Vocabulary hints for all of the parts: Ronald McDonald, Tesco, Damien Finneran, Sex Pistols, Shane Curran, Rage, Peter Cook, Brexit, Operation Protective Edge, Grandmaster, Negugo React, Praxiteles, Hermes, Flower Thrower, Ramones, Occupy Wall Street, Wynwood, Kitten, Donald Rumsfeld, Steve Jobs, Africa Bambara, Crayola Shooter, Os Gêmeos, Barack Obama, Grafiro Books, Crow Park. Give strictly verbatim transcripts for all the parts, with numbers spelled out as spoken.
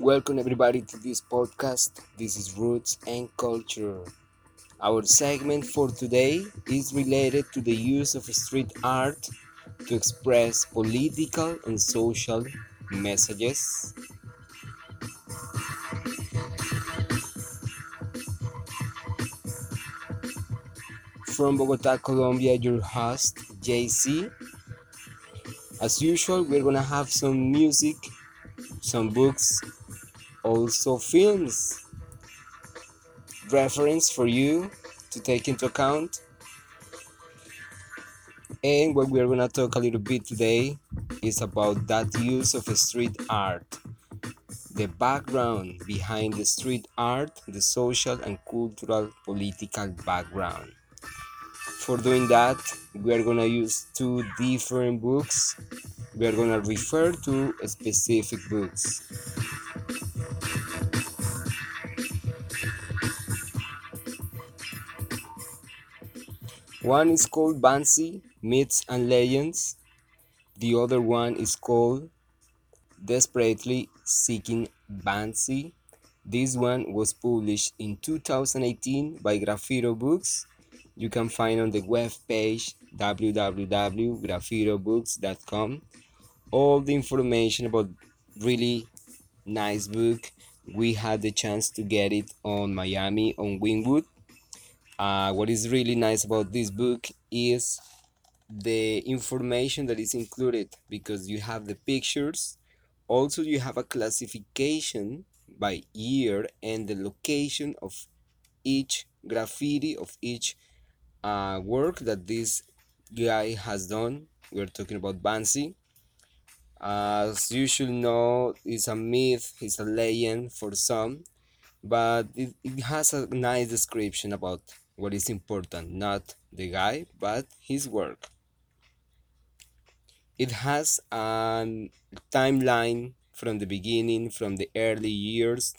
Welcome everybody to this podcast. This is Roots and Culture. Our segment for today is related to the use of street art to express political and social messages. From Bogota, Colombia, your host, J C. As usual, we're gonna have some music, some books, also films, reference for you to take into account. And what we're gonna talk a little bit today is about that use of street art, the background behind the street art, the social and cultural political background. For doing that, we are gonna use two different books. We are gonna refer to specific books. One is called Banksy, Myths and Legends. The other one is called Desperately Seeking Banksy. This one was published in two thousand eighteen by Grafiro Books. You can find on the web page w w w dot grafiro books dot com all the information about really nice book. We had the chance to get it on Miami on Wynwood. Uh, what is really nice about this book is the information that is included, because you have the pictures. Also, you have a classification by year and the location of each graffiti, of each Uh, work that this guy has done. We're talking about Banksy. As you should know, it's a myth, it's a legend for some, but it, it has a nice description about what is important, not the guy, but his work. It has a timeline from the beginning, from the early years.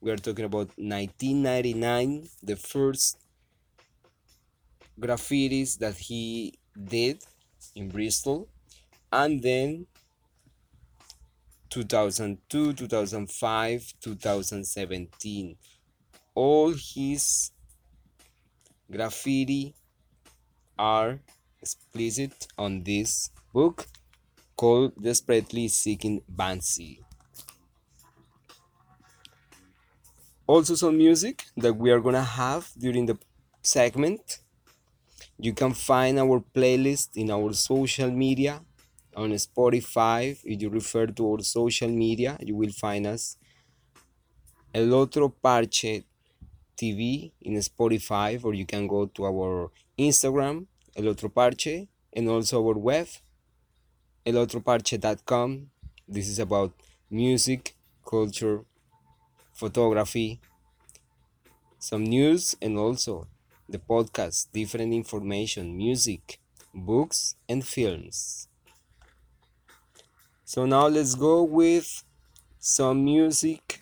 We're talking about nineteen ninety-nine, the first graffitis that he did in Bristol, and then two thousand two, two thousand five, two thousand seventeen, all his graffiti are explicit on this book called Desperately Seeking Banksy. Also some music that we are gonna have during the segment. You can find our playlist in our social media, on Spotify. If you refer to our social media, you will find us El Otro Parche T V in Spotify, or you can go to our Instagram, El Otro Parche, and also our web, el otro parche dot com. This is about music, culture, photography, some news, and also the podcast, different information, music, books, and films. So now let's go with some music.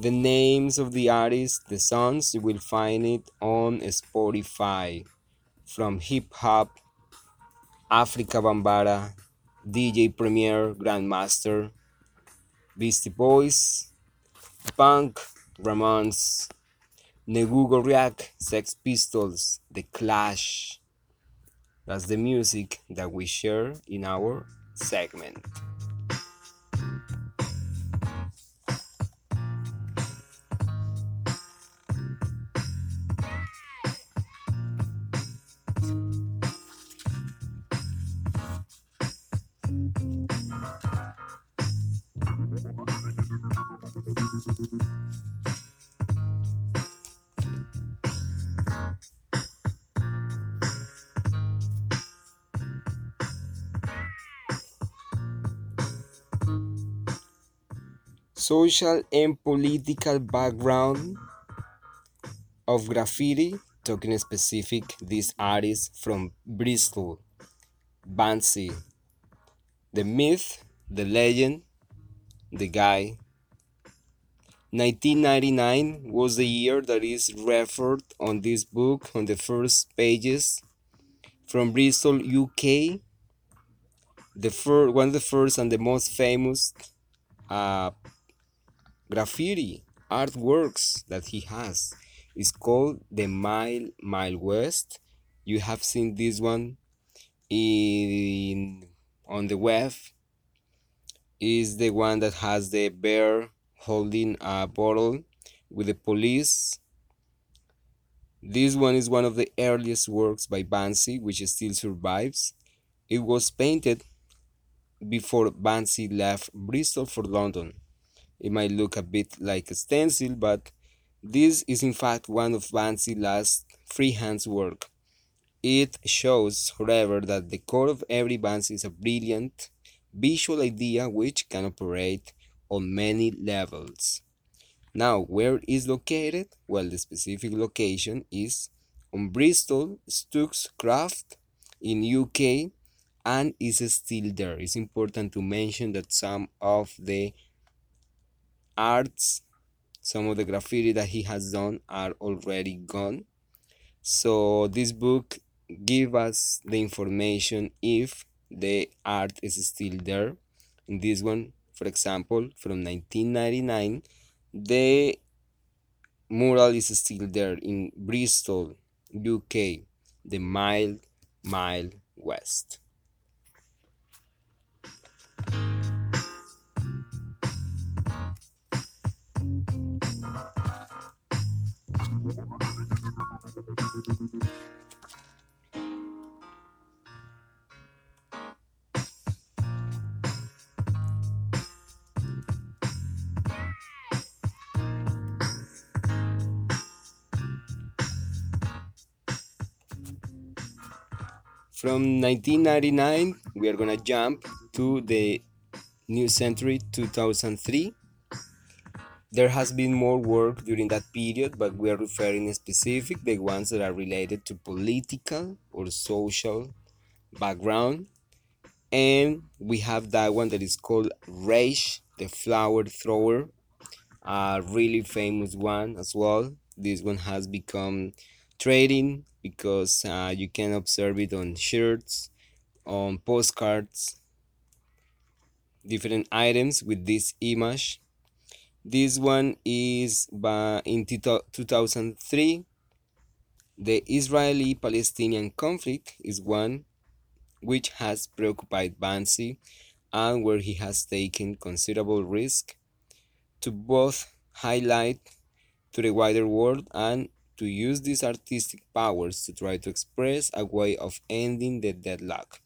The names of the artists, the songs, you will find it on Spotify. From hip hop, Africa Bambara, D J Premier, Grandmaster, Beastie Boys, punk, Ramones, Negugo React, Sex Pistols, The Clash. That's the music that we share in our segment. Social and political background of graffiti, talking specific, this artist from Bristol, Banksy, the myth, the legend, the guy. nineteen ninety-nine was the year that is referred on this book, on the first pages, from Bristol, U K, the first, one of the first and the most famous uh, graffiti artworks that he has. It's called the Mild Mild West. You have seen this one in on the web. Is the one that has the bear holding a bottle with the police. This one is one of the earliest works by Banksy, which still survives. It was painted before Banksy left Bristol for London. It might look a bit like a stencil, but this is in fact one of Banksy's last freehand work. It shows, however, that the core of every Banksy is a brilliant visual idea which can operate on many levels. Now, where is located? Well, the specific location is on Bristol, Stuxcroft in U K, and is still there. It's important to mention that some of the arts, some of the graffiti that he has done are already gone. So this book gives us the information if the art is still there. In this one, for example, from nineteen ninety-nine, the mural is still there in Bristol, U K, the Mild Mild West. From nineteen ninety-nine, we are gonna jump to the new century, two thousand three. There has been more work during that period, but we are referring in specific the ones that are related to political or social background. And we have that one that is called Rage, the Flower Thrower, a really famous one as well. This one has become trading because uh, you can observe it on shirts, on postcards, different items with this image. This one is by, in two thousand three. The Israeli-Palestinian conflict is one which has preoccupied Banksy and where he has taken considerable risk to both highlight to the wider world and to use these artistic powers to try to express a way of ending the deadlock.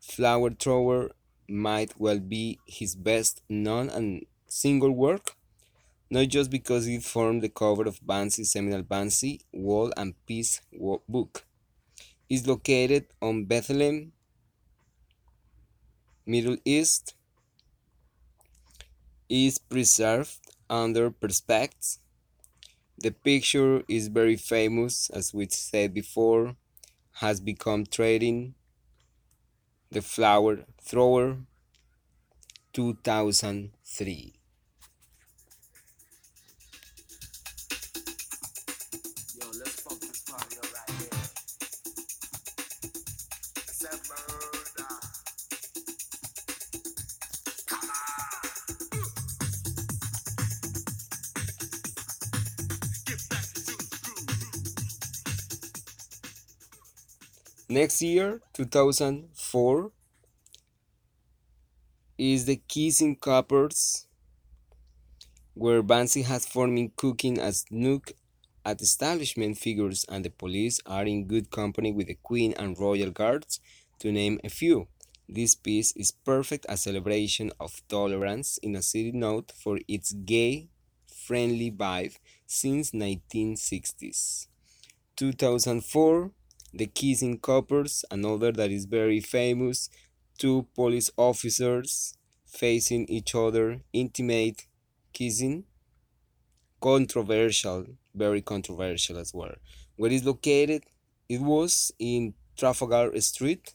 Flower Thrower might well be his best known and single work, not just because it formed the cover of Banksy's seminal Banksy Wall and Peace book. It's located on Bethlehem, Middle East. Is preserved under Perspex. The picture is very famous, as we said before, has become trending. The Flower Thrower, two thousand three. Yo, let's pump this party up right here. It's a murder. Come on. Get back to the groove. Next year, two thousand four, is the Kissing Coppers, where Banksy has forming cooking as nook at establishment figures and the police are in good company with the Queen and Royal Guards, to name a few. This piece is perfect a celebration of tolerance in a city note for its gay-friendly vibe since nineteen sixties. two thousand four, the Kissing Coppers, another that is very famous. Two police officers facing each other, intimate kissing, controversial, very controversial as well. Where it's located, it was in Trafalgar Street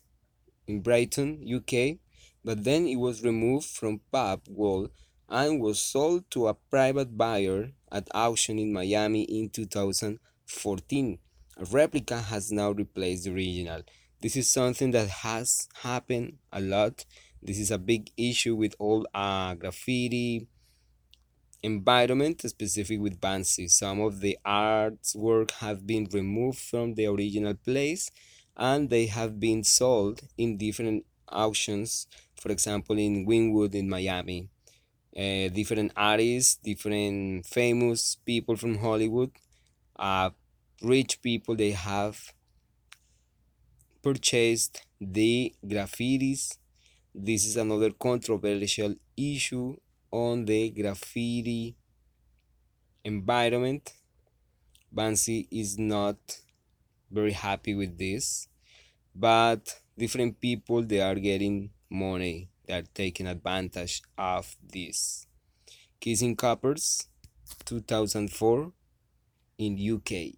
in Brighton, U K, but then it was removed from pub wall and was sold to a private buyer at auction in Miami in two thousand fourteen. A replica has now replaced the original. This is something that has happened a lot. This is a big issue with all uh, graffiti environment, specifically with Banksy. Some of the artwork have been removed from the original place and they have been sold in different auctions, for example in Wynwood in Miami. Uh, different artists, different famous people from Hollywood, uh, rich people, they have purchased the graffitis. This is another controversial issue on the graffiti environment. Banksy is not very happy with this, but different people, they are getting money. They are taking advantage of this. Kissing Coppers, two thousand four in U K.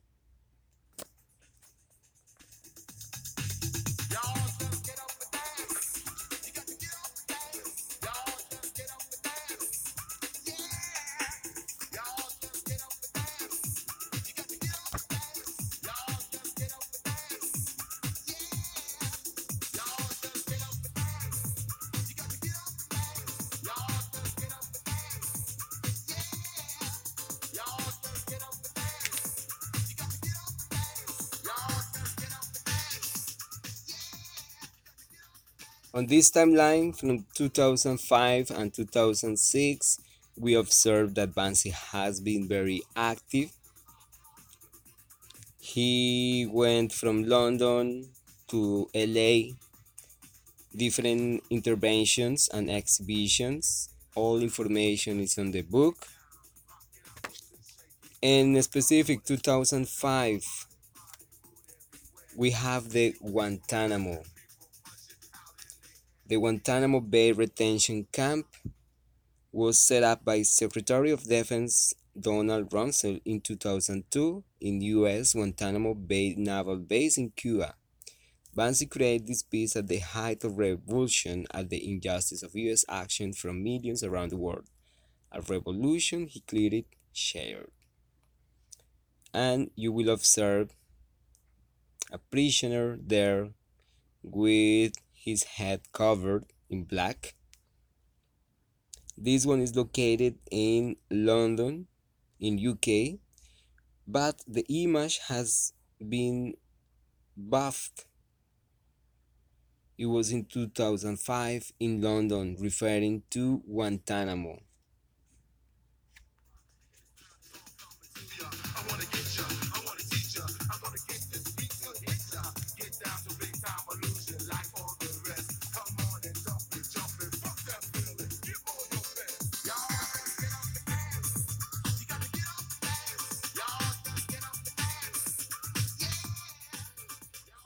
On this timeline, from two thousand five and two thousand six, we observed that Banksy has been very active. He went from London to L A, different interventions and exhibitions. All information is on the book. In specific, two thousand five, we have the Guantanamo. The Guantanamo Bay Retention Camp was set up by Secretary of Defense Donald Rumsfeld in two thousand two in U S Guantanamo Bay Naval Base in Cuba. Banksy created this piece at the height of revulsion at the injustice of U S action from millions around the world. A revolution he clearly shared. And you will observe a prisoner there with his head covered in black. This one is located in London, in U K, but the image has been buffed. It was in two thousand five in London, referring to Guantanamo.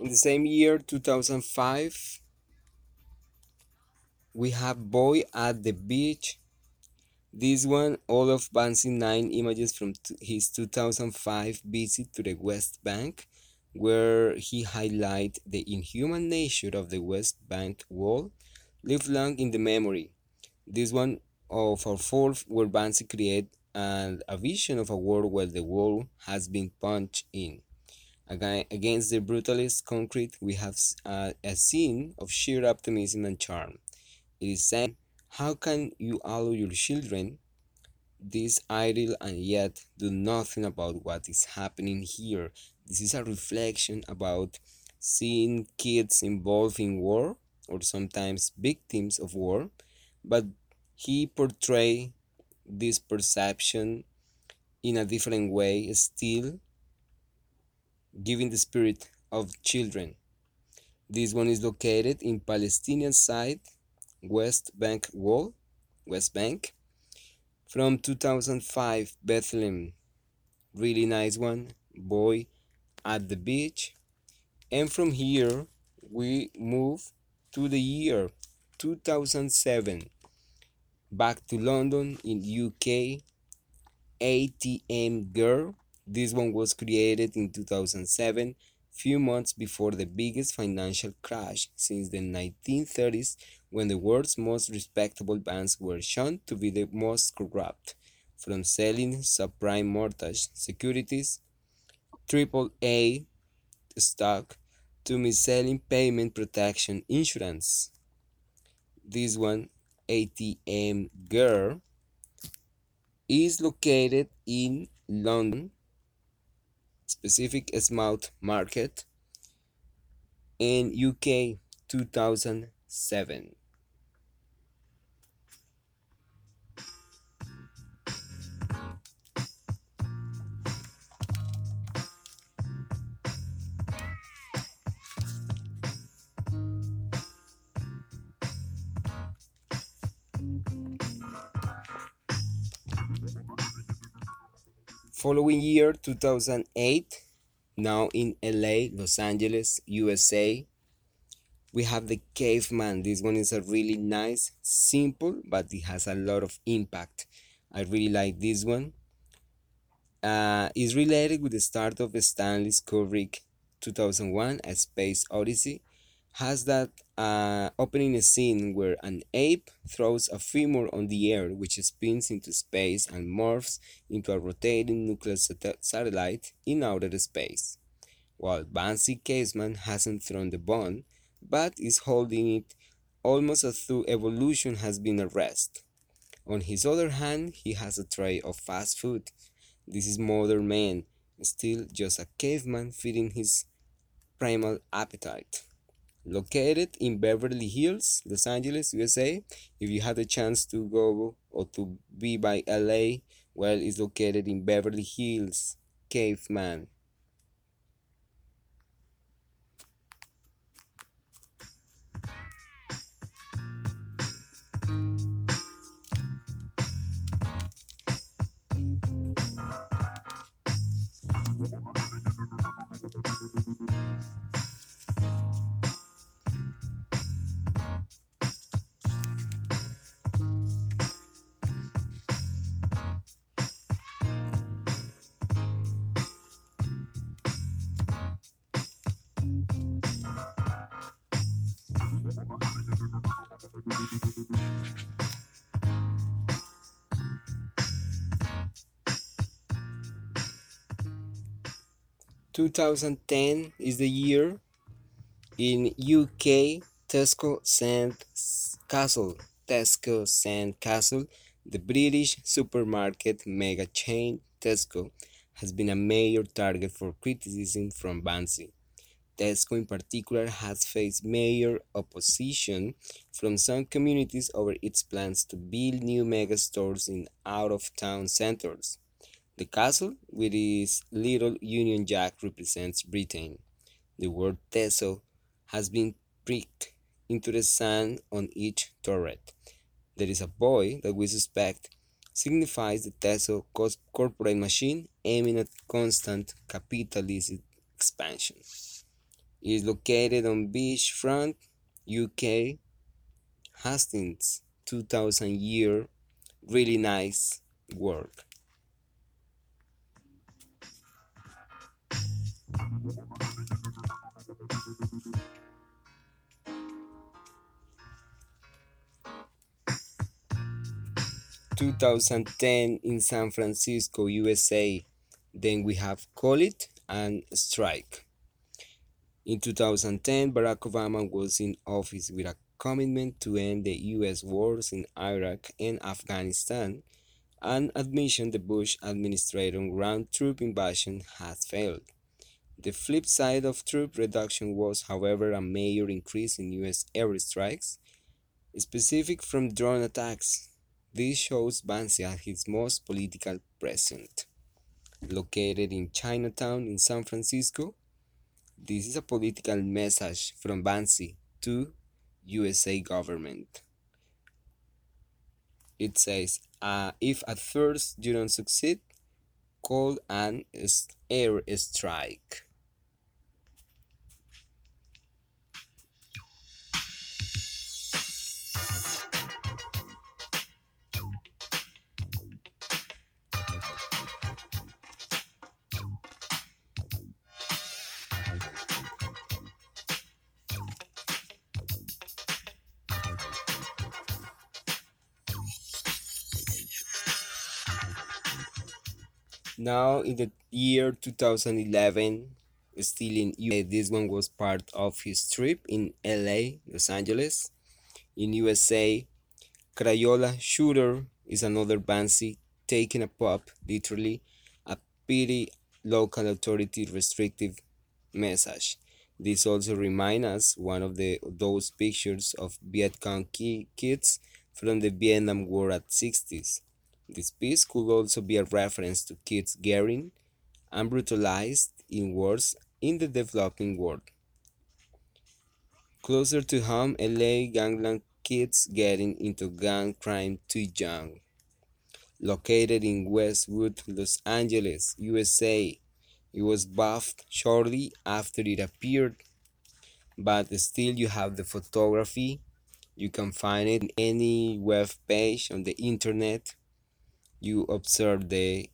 In the same year, two thousand five, we have Boy at the Beach. This one, all of Banksy nine images from his two thousand five visit to the West Bank, where he highlighted the inhuman nature of the West Bank wall, live long in the memory. This one of our fourth, where Banksy created a vision of a world where the wall has been punched in. Against the brutalist concrete, we have uh, a scene of sheer optimism and charm. It is saying, how can you allow your children this idle and yet do nothing about what is happening here? This is a reflection about seeing kids involved in war or sometimes victims of war, but he portrays this perception in a different way still, giving the spirit of children. This one is located in Palestinian side, West Bank Wall, West Bank, from two thousand five, Bethlehem. Really nice one, Boy at the Beach. And from here, we move to the year two thousand seven, back to London in U K, A T M Girl. This one was created in two thousand seven, few months before the biggest financial crash since the nineteen thirties, when the world's most respectable banks were shown to be the most corrupt, from selling subprime mortgage securities, triple A stock, to mis-selling payment protection insurance. This one, A T M Girl, is located in London, specific Smouth Market, in U K two thousand seven. Following year, two thousand eight, now in L A, Los Angeles, U S A, we have the Caveman. This one is a really nice, simple, but it has a lot of impact. I really like this one. Uh, it's related with the start of Stanley Kubrick two thousand one, A Space Odyssey. Has that uh, opening scene where an ape throws a femur on the air, which spins into space and morphs into a rotating nuclear sat- satellite in outer space. While Banksy Caveman hasn't thrown the bone, but is holding it almost as though evolution has been at rest. On his other hand, he has a tray of fast food. This is modern man, still just a caveman feeding his primal appetite. Located in Beverly Hills, Los Angeles, U S A. If you had the chance to go or to be by L A, well, it's located in Beverly Hills, Caveman. twenty ten is the year in U K. Tesco Sandcastle. Tesco Sandcastle, the British supermarket mega chain Tesco, has been a major target for criticism from Banksy. Tesco in particular has faced major opposition from some communities over its plans to build new mega stores in out-of-town centers. The castle, with its little Union Jack, represents Britain. The word Tesco has been pricked into the sand on each turret. There is a boy that we suspect signifies the Tesco corporate machine aiming at constant capitalist expansion. It is located on beachfront, U K, Hastings, two thousand year, really nice work. twenty ten in San Francisco, U S A. Then we have Call It and Strike. In two thousand ten, Barack Obama was in office with a commitment to end the U S wars in Iraq and Afghanistan, an admission the Bush administration ground troop invasion has failed. The flip side of troop reduction was, however, a major increase in U S air strikes, specific from drone attacks. This shows Banksy at his most political present. Located in Chinatown in San Francisco, this is a political message from Banksy to U S A government. It says, uh, if at first you don't succeed, call an air strike. Now in the year two thousand eleven, still in U S A, this one was part of his trip in L A, Los Angeles. In U S A, Crayola Shooter is another Banksy taking a pop, literally, a petty local authority restrictive message. This also reminds us one of the those pictures of Viet Cong ki- kids from the Vietnam War at sixties. This piece could also be a reference to kids gearing and brutalized in wars in the developing world. Closer to home, L A gangland kids getting into gang crime too young. Located in Westwood, Los Angeles, U S A, it was buffed shortly after it appeared, but still you have the photography. You can find it in any web page on the internet. You observe the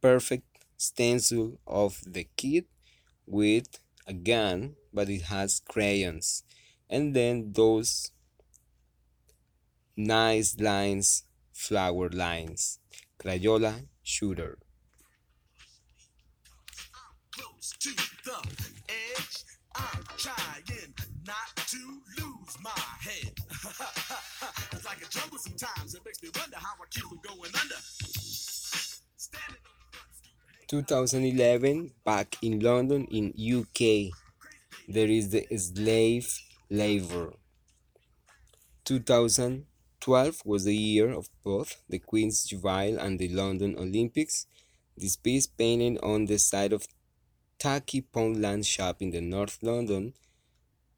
perfect stencil of the kid with a gun, but it has crayons, and then those nice lines, flower lines, Crayola Shooter. To the edge, I'm trying not to lose my head. It's like a jungle sometimes. It makes me wonder how I keep from going under. Standing on the front stoop. twenty eleven, back in London, in U K, there is the Slave Labour. twenty twelve was the year of both the Queen's Jubilee and the London Olympics. This piece painted on the side of Tacky Poundland shop in the North London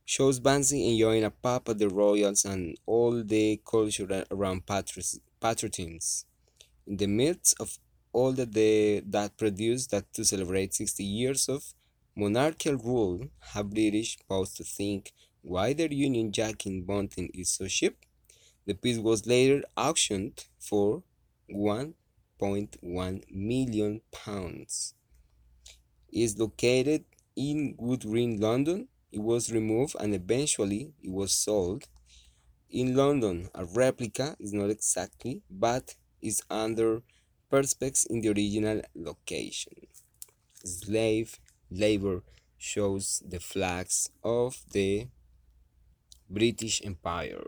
shows Banksy enjoying a pop at the Royals and all the culture around patriotism. In the midst of all that they, that produced that to celebrate sixty years of monarchical rule, have British paused to think why their Union Jack in bunting is so cheap? The piece was later auctioned for one point one million pounds. Is located in Wood Green, London. It was removed and eventually it was sold. In London, a replica is not exactly, but is under perspex in the original location. Slave Labour shows the flags of the British Empire.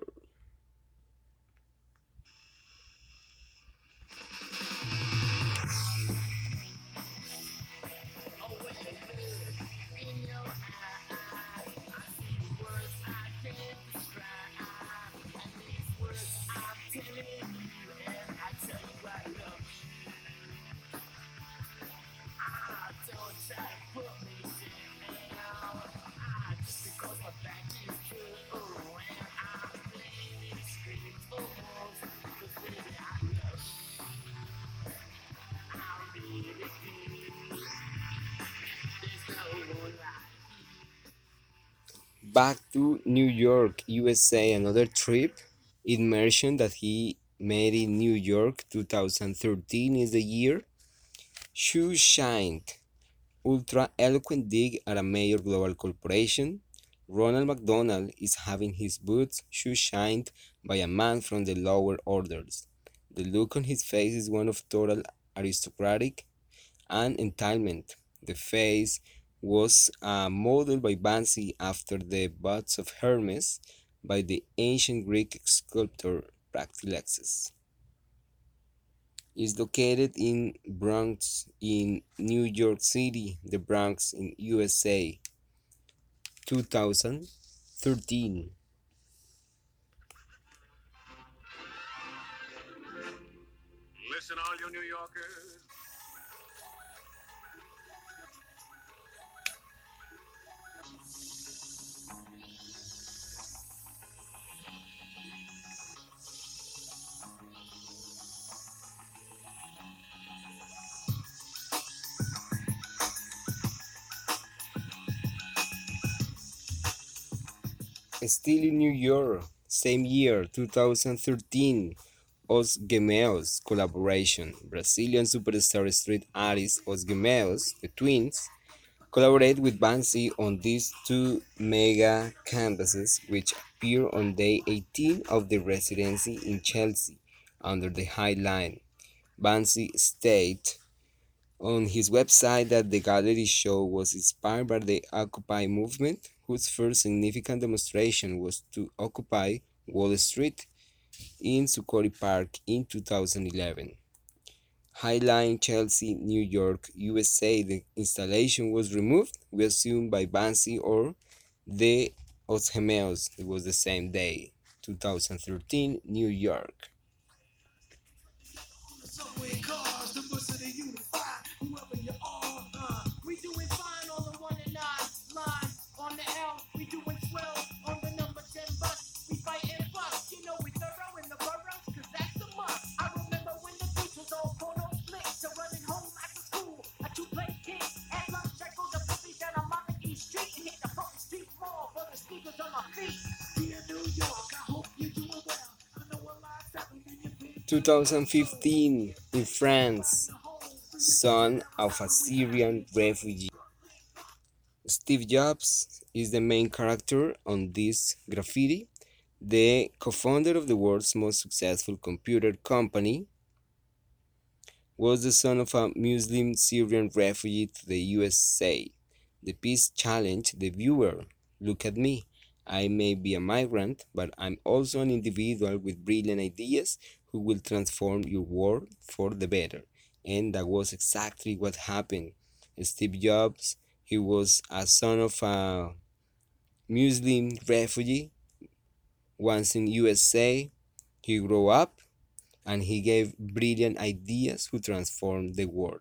Back to New York, U S A, another trip. Immersion that he made in New York, twenty thirteen is the year. Shoe shined, ultra eloquent dig at a major global corporation. Ronald McDonald is having his boots shoe shined by a man from the lower orders. The look on his face is one of total aristocratic and entitlement. The face was uh, modeled by Banksy after the bust of Hermes by the ancient Greek sculptor Praxiteles. It's located in Bronx in New York City, the Bronx in U S A, twenty thirteen. Listen, all you New Yorkers. Still in New York, same year, twenty thirteen, Os Gêmeos collaboration. Brazilian superstar street artist Os Gêmeos, the twins, collaborate with Banksy on these two mega canvases, which appear on day eighteen of the residency in Chelsea, under the High Line. Banksy stated on his website that the gallery show was inspired by the Occupy movement, whose first significant demonstration was to occupy Wall Street in Zuccotti Park in two thousand eleven. Highline, Chelsea, New York, U S A. The installation was removed, we assume, by Banksy or the Os Gêmeos. It was the same day, two thousand thirteen, New York. twenty fifteen in France, son of a Syrian refugee. Steve Jobs is the main character on this graffiti, the co-founder of the world's most successful computer company, was the son of a Muslim Syrian refugee to the U S A. The piece challenged the viewer, look at me. I may be a migrant, but I'm also an individual with brilliant ideas who will transform your world for the better. And that was exactly what happened. Steve Jobs, he was a son of a Muslim refugee once in U S A. He grew up and he gave brilliant ideas who transformed the world.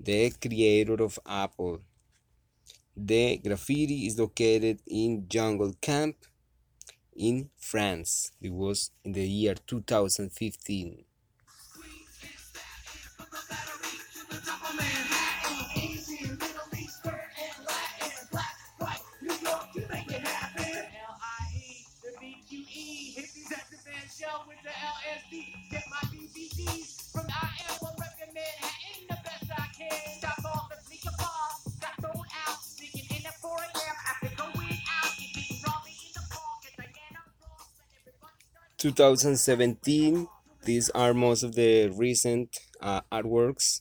The creator of Apple. The graffiti is located in Jungle Camp in France. It was in the year two thousand fifteen. twenty seventeen, these are most of the recent uh, artworks.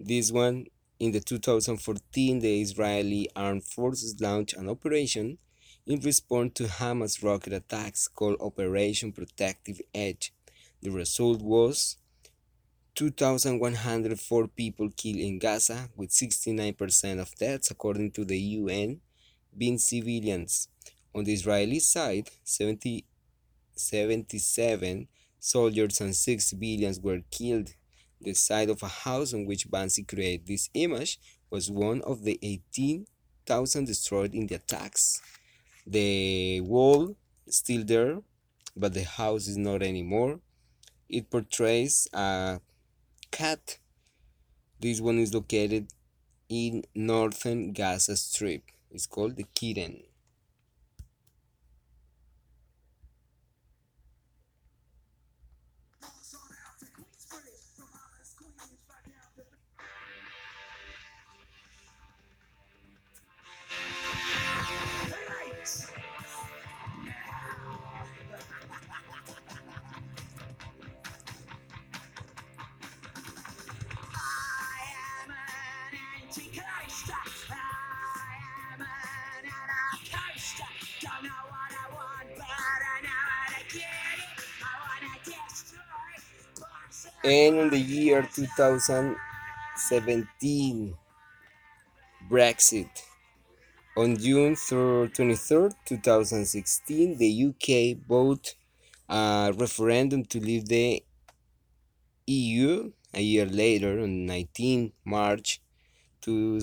This one, in the two thousand fourteen, the Israeli Armed Forces launched an operation in response to Hamas rocket attacks called Operation Protective Edge. The result was two thousand one hundred four people killed in Gaza, with sixty-nine percent of deaths, according to the U N, being civilians. On the Israeli side, seventy seventy-seven soldiers and six civilians were killed. The site of a house on which Banksy created this image was one of the eighteen thousand destroyed in the attacks. The wall is still there, but the house is not anymore. It portrays a cat. This one is located in northern Gaza Strip. It's called the Kitten. And in the year two thousand seventeen, Brexit. On June twenty-third, twenty sixteen, the U K bought a referendum to leave the E U. A year later, on the nineteenth of March, twenty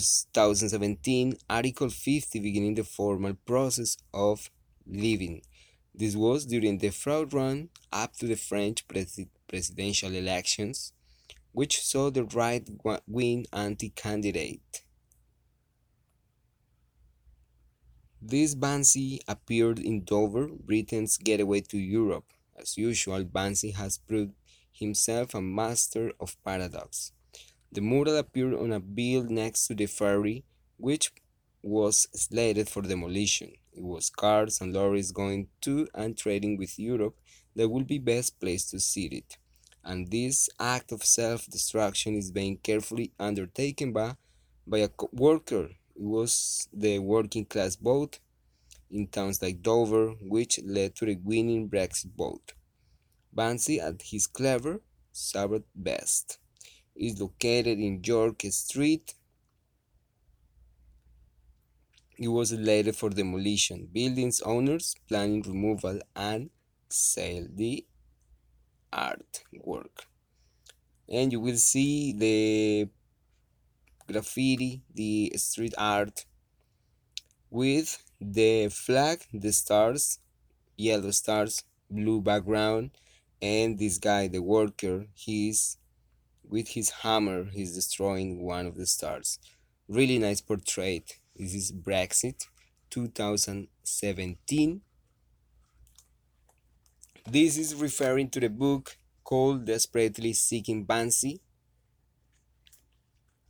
seventeen, Article fifty beginning the formal process of leaving. This was during the fraud run up to the French pres- presidential elections, which saw the right-wing anti-candidate. This Banksy appeared in Dover, Britain's gateway to Europe. As usual, Banksy has proved himself a master of paradox. The mural appeared on a bill next to the ferry, which was slated for demolition. It was cars and lorries going to and trading with Europe that would be best placed to seat it. And this act of self-destruction is being carefully undertaken by, by a worker. It was the working class vote in towns like Dover, which led to the winning Brexit vote. Banksy at his clever, savage best. is located in York Street. It was slated for demolition. Buildings owners planning removal and sale the artwork. And you will see the graffiti, the street art with the flag, the stars, yellow stars, blue background, and this guy, the worker, he's with his hammer, he's destroying one of the stars. Really nice portrait. This is Brexit twenty seventeen. This is referring to the book called Desperately Seeking Banksy,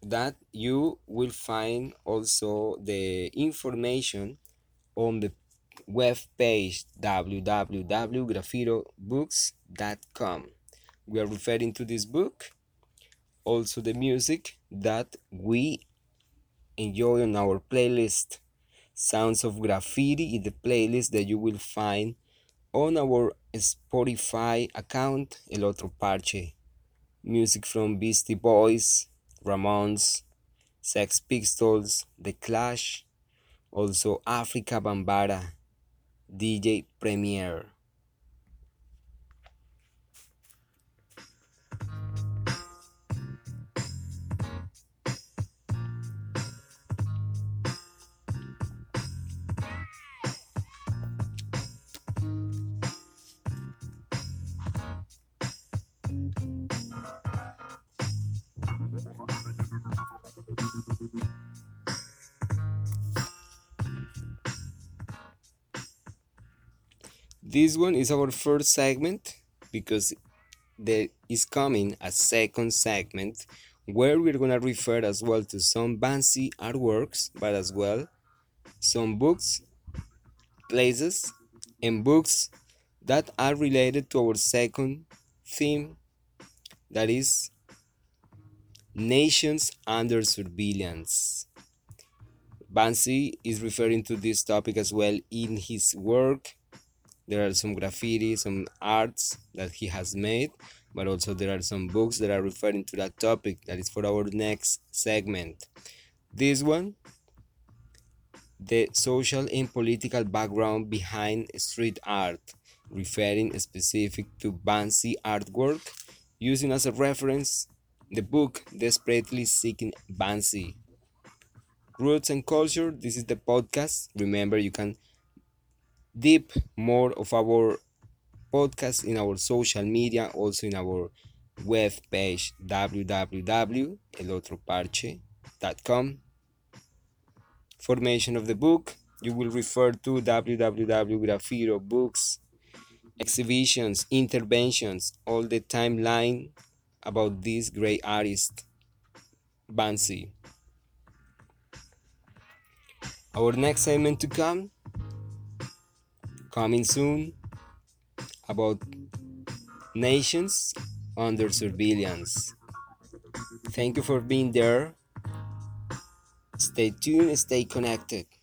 that you will find also the information on the web page w w w dot grafiro books dot com. We are referring to this book, also the music that we enjoy on our playlist. Sounds of Graffiti is the playlist that you will find on our Spotify account. El Otro Parche, music from Beastie Boys, Ramones, Sex Pistols, The Clash, also Africa Bambara, D J Premier. This one is our first segment because there is coming a second segment where we're gonna refer as well to some Banksy artworks, but as well some books, places, and books that are related to our second theme, that is nations under surveillance. Banksy is referring to this topic as well in his work. There are some graffiti, some arts that he has made, but also there are some books that are referring to that topic. That is for our next segment. This one, the social and political background behind street art, referring specific to Banksy artwork, using as a reference the book Desperately Seeking Banksy. Roots and culture, this is the podcast. Remember, you can deep more of our podcast in our social media, also in our web page w w w dot el otro parche dot com. Formation of the book, you will refer to w w w dot grafiro books, exhibitions, interventions, all the timeline about this great artist Banksy. Our next segment to come Coming soon about nations under surveillance. Thank you for being there. Stay tuned, stay connected.